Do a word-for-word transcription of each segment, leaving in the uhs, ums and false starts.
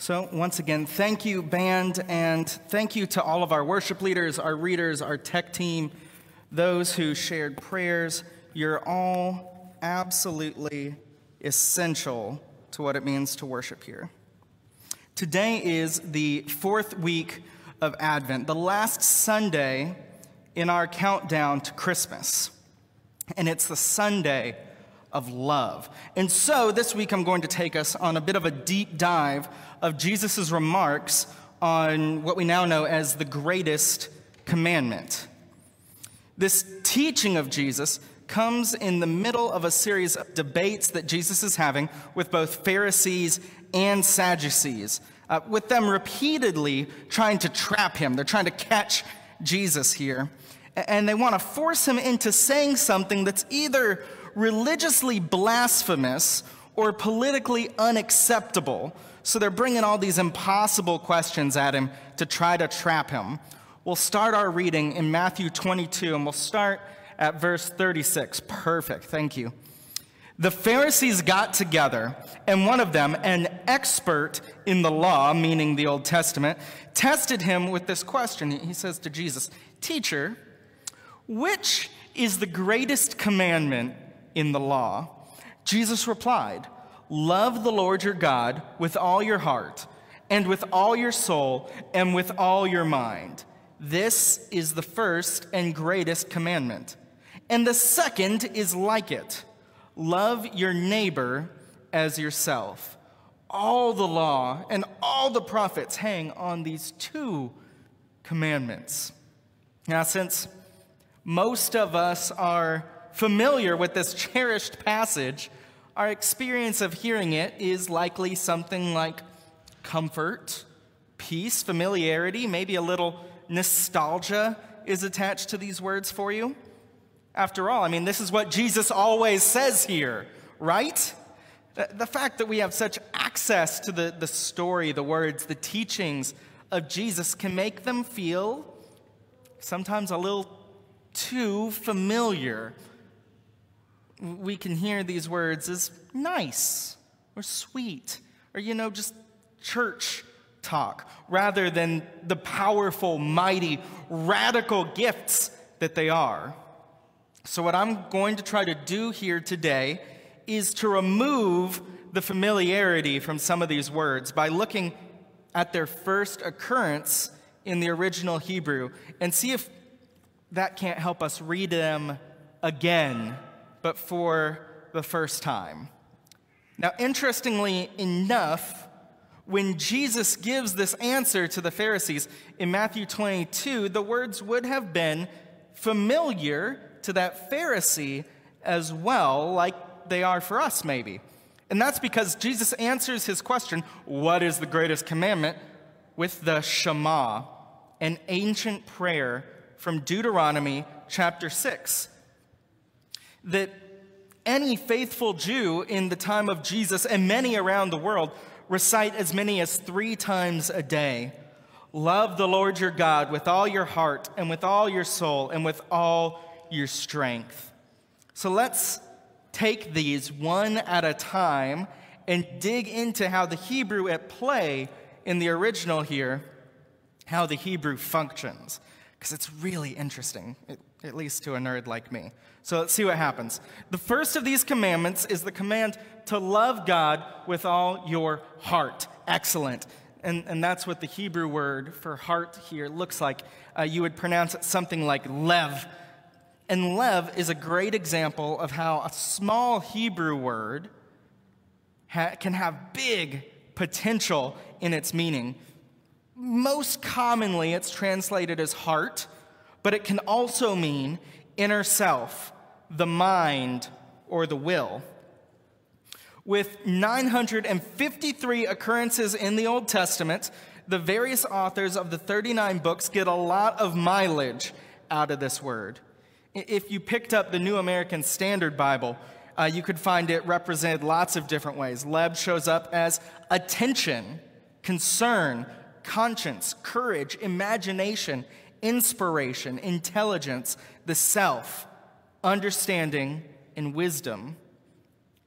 So once again, thank you, band, and thank you to all of our worship leaders, our readers, our tech team, those who shared prayers. You're all absolutely essential to what it means to worship here. Today is the fourth week of Advent, the last Sunday in our countdown to Christmas, and it's the Sunday of love. And so this week I'm going to take us on a bit of a deep dive of Jesus' remarks on what we now know as the greatest commandment. This teaching of Jesus comes in the middle of a series of debates that Jesus is having with both Pharisees and Sadducees, uh, with them repeatedly trying to trap him. They're trying to catch Jesus here, and they want to force him into saying something that's either religiously blasphemous or politically unacceptable. So they're bringing all these impossible questions at him to try to trap him. We'll start our reading in Matthew twenty-two, and we'll start at verse thirty-six. Perfect, thank you. The Pharisees got together, and one of them, an expert in the law, meaning the Old Testament, tested him with this question. He says to Jesus, "Teacher, which is the greatest commandment in the law?" Jesus replied, "Love the Lord your God with all your heart, and with all your soul, and with all your mind. This is the first and greatest commandment. And the second is like it. Love your neighbor as yourself. All the law and all the prophets hang on these two commandments." Now, since most of us are familiar with this cherished passage, our experience of hearing it is likely something like comfort, peace, familiarity, maybe a little nostalgia is attached to these words for you. After all, I mean, this is what Jesus always says here, right? The, the fact that we have such access to the, the story, the words, the teachings of Jesus can make them feel sometimes a little too familiar. We can hear these words as nice or sweet or, you know, just church talk rather than the powerful, mighty, radical gifts that they are. So what I'm going to try to do here today is to remove the familiarity from some of these words by looking at their first occurrence in the original Hebrew and see if that can't help us read them again, but for the first time. Now, interestingly enough, when Jesus gives this answer to the Pharisees in Matthew twenty-two, the words would have been familiar to that Pharisee as well, like they are for us maybe. And that's because Jesus answers his question, what is the greatest commandment, with the Shema, an ancient prayer from Deuteronomy chapter six. That any faithful Jew in the time of Jesus, and many around the world, recite as many as three times a day. Love the Lord your God with all your heart, and with all your soul, and with all your strength. So let's take these one at a time and dig into how the Hebrew at play in the original here, how the Hebrew functions, because it's really interesting, at least to a nerd like me. So let's see what happens. The first of these commandments is the command to love God with all your heart. Excellent. And, and that's what the Hebrew word for heart here looks like. Uh, you would pronounce it something like lev. And lev is a great example of how a small Hebrew word ha- can have big potential in its meaning. Most commonly, it's translated as heart, but it can also mean inner self, the mind, or the will. With nine hundred fifty-three occurrences in the Old Testament, the various authors of the thirty-nine books get a lot of mileage out of this word. If you picked up the New American Standard Bible, uh, you could find it represented lots of different ways. Lev shows up as attention, concern, conscience, courage, imagination, inspiration, intelligence, the self, understanding, and wisdom.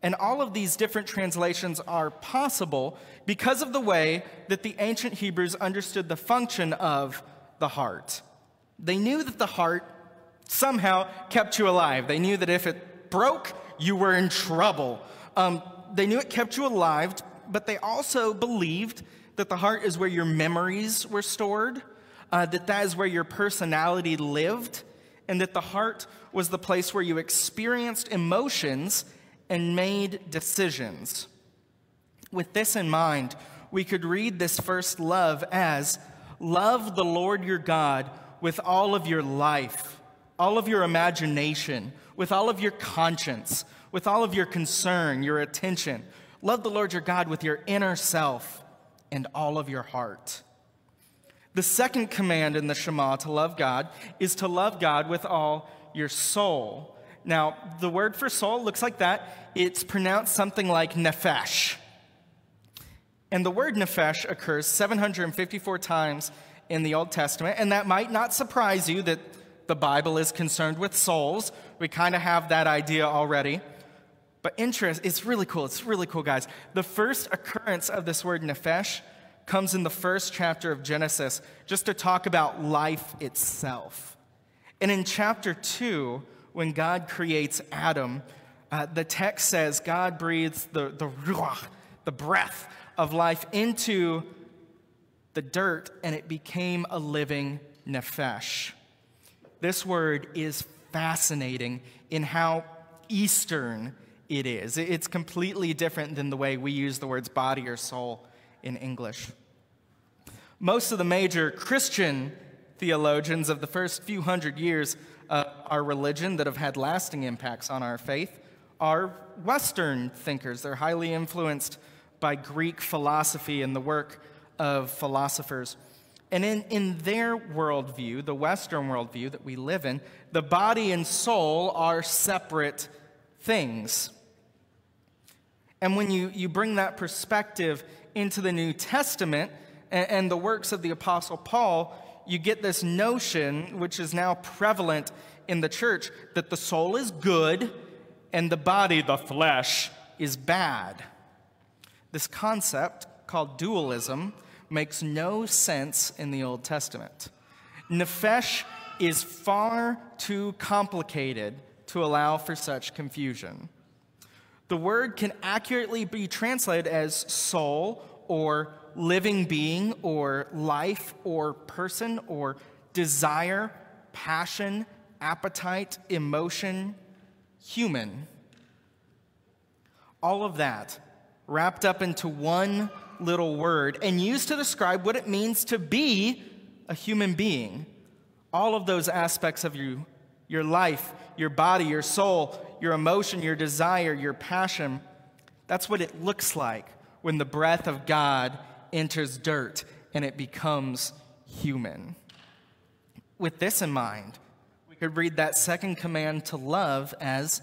And all of these different translations are possible because of the way that the ancient Hebrews understood the function of the heart. They knew that the heart somehow kept you alive. They knew that if it broke, you were in trouble. Um, they knew it kept you alive, but they also believed that the heart is where your memories were stored, uh, that that is where your personality lived, and that the heart was the place where you experienced emotions and made decisions. With this in mind, we could read this first love as, love the Lord your God with all of your life, all of your imagination, with all of your conscience, with all of your concern, your attention. Love the Lord your God with your inner self and all of your heart. The second command in the Shema to love God is to love God with all your soul. Now, the word for soul looks like that. It's pronounced something like nefesh. And the word nefesh occurs seven hundred fifty-four times in the Old Testament, and that might not surprise you that the Bible is concerned with souls. We kind of have that idea already. But interest, it's really cool. It's really cool, guys. The first occurrence of this word nefesh comes in the first chapter of Genesis, just to talk about life itself. And in chapter two, when God creates Adam, uh, the text says God breathes the, the ruach, the breath of life, into the dirt, and it became a living nefesh. This word is fascinating in how Eastern it is. It's completely different than the way we use the words body or soul in English. Most of the major Christian theologians of the first few hundred years of our religion that have had lasting impacts on our faith are Western thinkers. They're highly influenced by Greek philosophy and the work of philosophers. And in, in their worldview, the Western worldview that we live in, the body and soul are separate things. And when you, you bring that perspective into the New Testament and, and the works of the Apostle Paul, you get this notion, which is now prevalent in the church, that the soul is good and the body, the flesh, is bad. This concept, called dualism, makes no sense in the Old Testament. Nefesh is far too complicated to allow for such confusion. The word can accurately be translated as soul or living being or life or person or desire, passion, appetite, emotion, human. All of that wrapped up into one little word and used to describe what it means to be a human being. All of those aspects of you, your life, your body, your soul, your emotion, your desire, your passion, that's what it looks like when the breath of God enters dirt and it becomes human. With this in mind, we could read that second command to love as,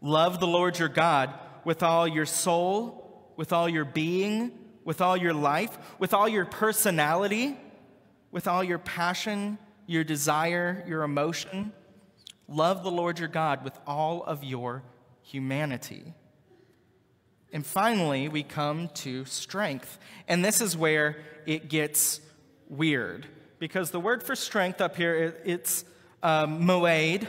love the Lord your God with all your soul, with all your being, with all your life, with all your personality, with all your passion, your desire, your emotion. Love the Lord your God with all of your humanity. And finally, we come to strength. And this is where it gets weird, because the word for strength up here, it's um, moed,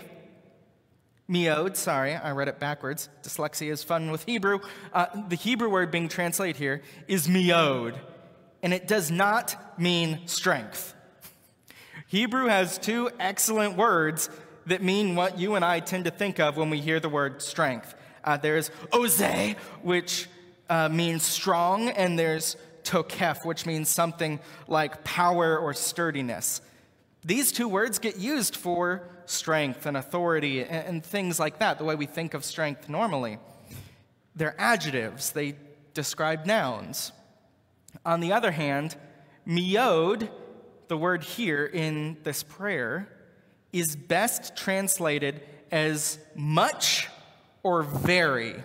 meod, sorry, I read it backwards. Dyslexia is fun with Hebrew. Uh, the Hebrew word being translated here is meod, and it does not mean strength. Hebrew has two excellent words that mean what you and I tend to think of when we hear the word strength. Uh, there's oze, which uh, means strong, and there's tokef, which means something like power or sturdiness. These two words get used for strength and authority and, and things like that, the way we think of strength normally. They're adjectives. They describe nouns. On the other hand, meod, the word here in this prayer, is best translated as much or very.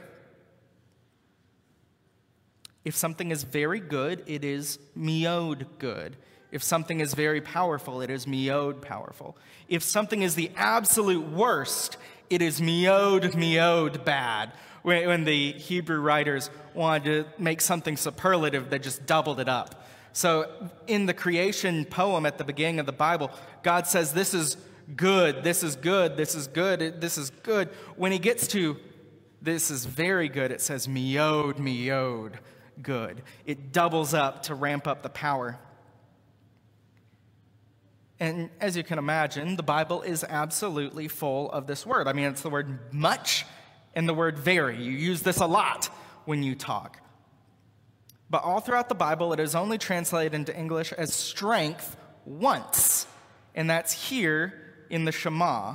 If something is very good, it is meod good. If something is very powerful, it is meod powerful. If something is the absolute worst, it is meod, meod bad. when, when the Hebrew writers wanted to make something superlative, they just doubled it up. So in the creation poem at the beginning of the Bible, God says, this is good, this is good, this is good, this is good. When he gets to this is very good, it says meod, meod, good. It doubles up to ramp up the power. And as you can imagine, the Bible is absolutely full of this word. I mean, it's the word much and the word very. You use this a lot when you talk. But all throughout the Bible, it is only translated into English as strength once. And that's here in the Shema.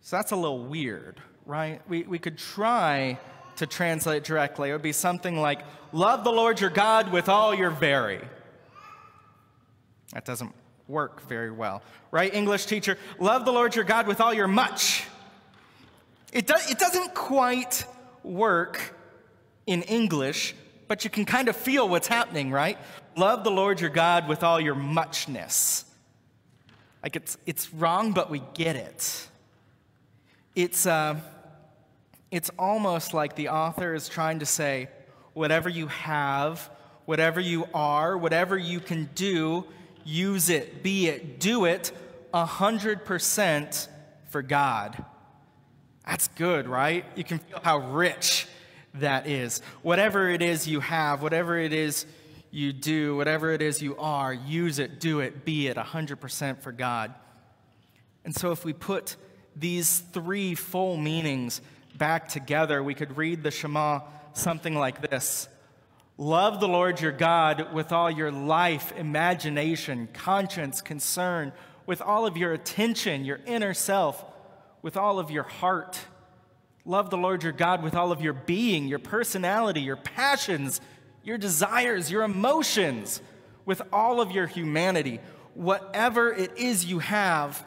So that's a little weird, right? We, we could try to translate directly. It would be something like, love the Lord your God with all your very. That doesn't work very well, right, English teacher? Love the Lord your God with all your much. It, do, it doesn't quite work in English, but you can kind of feel what's happening, right? Love the Lord your God with all your muchness. Like, it's, it's wrong, but we get it. It's, uh, it's almost like the author is trying to say, whatever you have, whatever you are, whatever you can do, use it, be it, do it one hundred percent for God. That's good, right? You can feel how rich that is. Whatever it is you have, whatever it is you do, whatever it is you are, use it, do it, be it one hundred percent for God. And so if we put these three full meanings back together, we could read the Shema something like this. Love the Lord your God with all your life, imagination, conscience, concern, with all of your attention, your inner self, with all of your heart. Love the Lord your God with all of your being, your personality, your passions, your desires, your emotions, with all of your humanity. Whatever it is you have,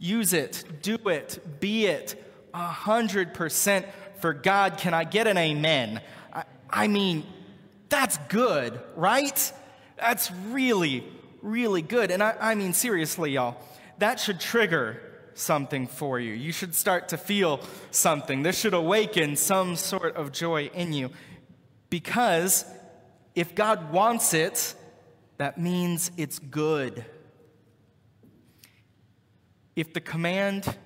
use it, do it, be it, one hundred percent for God. Can I get an amen? I, I mean, that's good, right? That's really, really good. And I, I mean, seriously, y'all, that should trigger something for you. You should start to feel something. This should awaken some sort of joy in you. Because if God wants it, that means it's good. If the command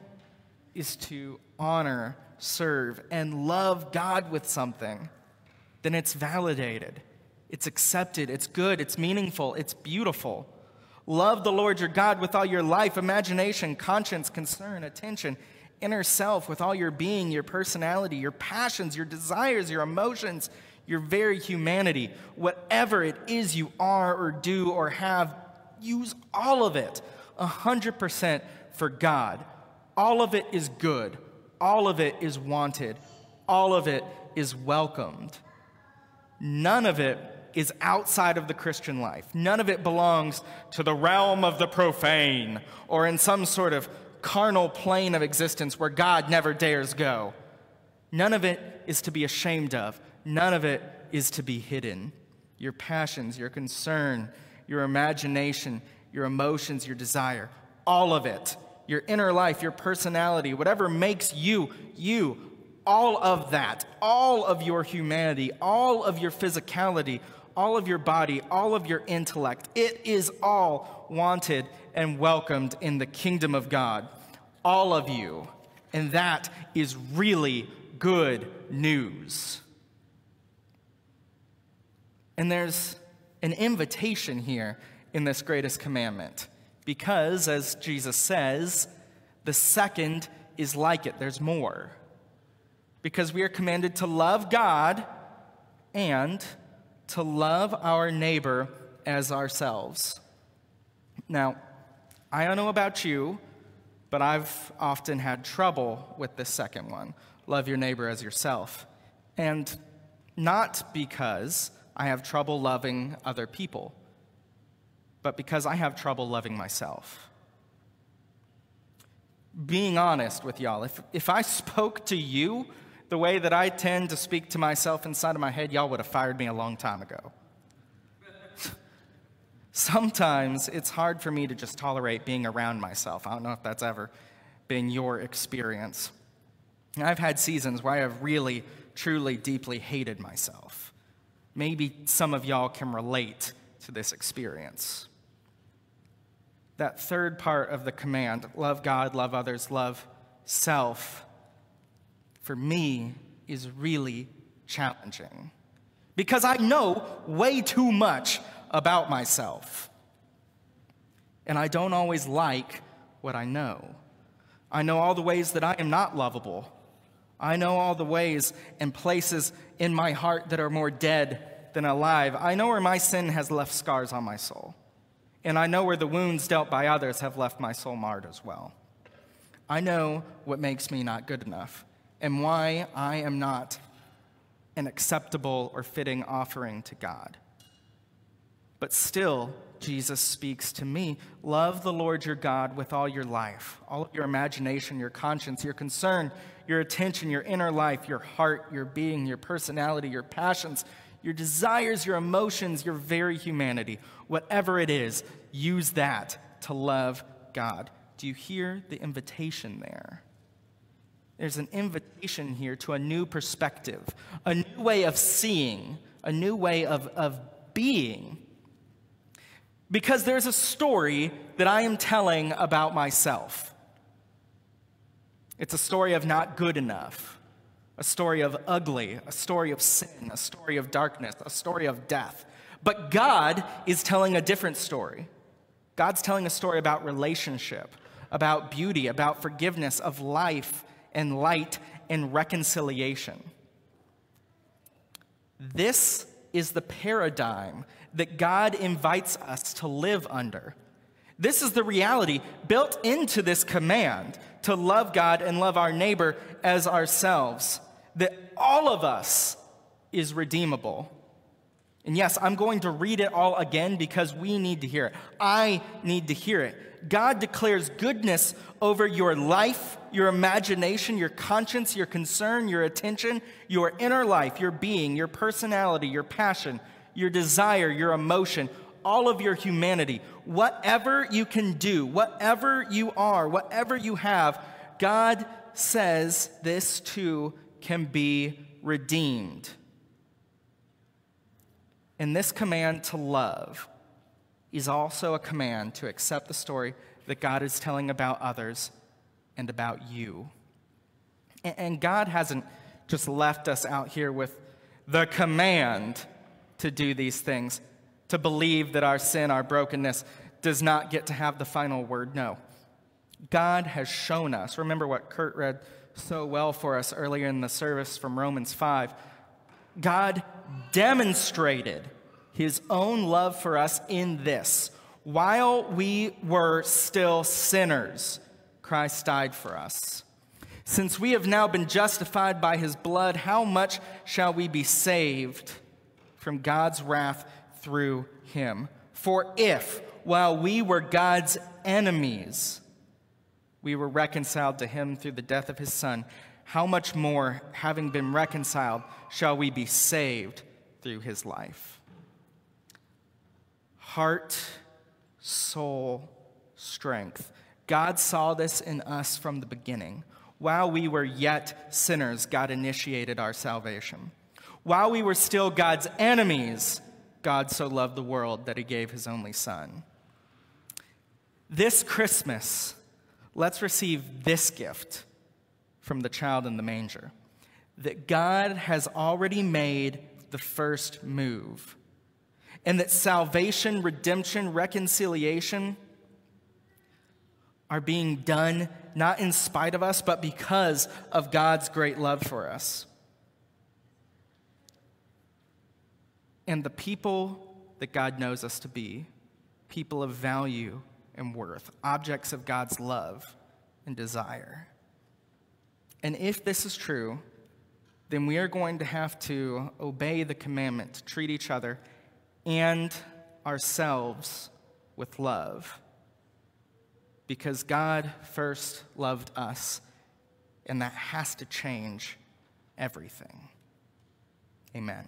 is to honor, serve, and love God with something, then it's validated, it's accepted, it's good, it's meaningful, it's beautiful. Love the Lord your God with all your life, imagination, conscience, concern, attention, inner self, with all your being, your personality, your passions, your desires, your emotions, your very humanity. Whatever it is you are or do or have, use all of it, one hundred percent for God. All of it is good. All of it is wanted. All of it is welcomed. None of it is outside of the Christian life. None of it belongs to the realm of the profane or in some sort of carnal plane of existence where God never dares go. None of it is to be ashamed of. None of it is to be hidden. Your passions, your concern, your imagination, your emotions, your desire, all of it, your inner life, your personality, whatever makes you, you, all of that, all of your humanity, all of your physicality, all of your body, all of your intellect, it is all wanted and welcomed in the kingdom of God. All of you. And that is really good news. And there's an invitation here in this greatest commandment because, as Jesus says, the second is like it. There's more. Because we are commanded to love God and to love our neighbor as ourselves. Now, I don't know about you, but I've often had trouble with the second one, love your neighbor as yourself. And not because I have trouble loving other people, but because I have trouble loving myself. Being honest with y'all, if, if I spoke to you the way that I tend to speak to myself inside of my head, y'all would have fired me a long time ago. Sometimes it's hard for me to just tolerate being around myself. I don't know if that's ever been your experience. And I've had seasons where I have really, truly, deeply hated myself. Maybe some of y'all can relate to this experience. That third part of the command, love God, love others, love self, for me is really challenging because I know way too much about myself. And I don't always like what I know. I know all the ways that I am not lovable. I know all the ways and places in my heart that are more dead than alive. I know where my sin has left scars on my soul. And I know where the wounds dealt by others have left my soul marred as well. I know what makes me not good enough and why I am not an acceptable or fitting offering to God. But still, Jesus speaks to me. Love the Lord your God with all your life, all of your imagination, your conscience, your concern, your attention, your inner life, your heart, your being, your personality, your passions, your desires, your emotions, your very humanity. Whatever it is, use that to love God. Do you hear the invitation there? There's an invitation here to a new perspective, a new way of seeing, a new way of, of being. Because there's a story that I am telling about myself. It's a story of not good enough, a story of ugly, a story of sin, a story of darkness, a story of death. But God is telling a different story. God's telling a story about relationship, about beauty, about forgiveness, of life and light and reconciliation. This is the paradigm that God invites us to live under. This is the reality built into this command to love God and love our neighbor as ourselves, that all of us is redeemable. And yes, I'm going to read it all again because we need to hear it. I need to hear it. God declares goodness over your life, your imagination, your conscience, your concern, your attention, your inner life, your being, your personality, your passion, your desire, your emotion, all of your humanity. Whatever you can do, whatever you are, whatever you have, God says this too can be redeemed. And this command to love is also a command to accept the story that God is telling about others and about you. And God hasn't just left us out here with the command to do these things, to believe that our sin, our brokenness, does not get to have the final word. No. God has shown us. Remember what Kurt read so well for us earlier in the service from Romans five. God demonstrated his own love for us in this. While we were still sinners, Christ died for us. Since we have now been justified by his blood, how much shall we be saved from God's wrath through him? For if, while we were God's enemies, we were reconciled to him through the death of his son, how much more, having been reconciled, shall we be saved through his life? Heart, soul, strength. God saw this in us from the beginning. While we were yet sinners, God initiated our salvation. While we were still God's enemies, God so loved the world that he gave his only son. This Christmas, let's receive this gift from the child in the manger, that God has already made the first move, and that salvation, redemption, reconciliation are being done not in spite of us, but because of God's great love for us. And the people that God knows us to be, people of value and worth, objects of God's love and desire. And if this is true, then we are going to have to obey the commandment to treat each other and ourselves with love, because God first loved us, and that has to change everything. Amen.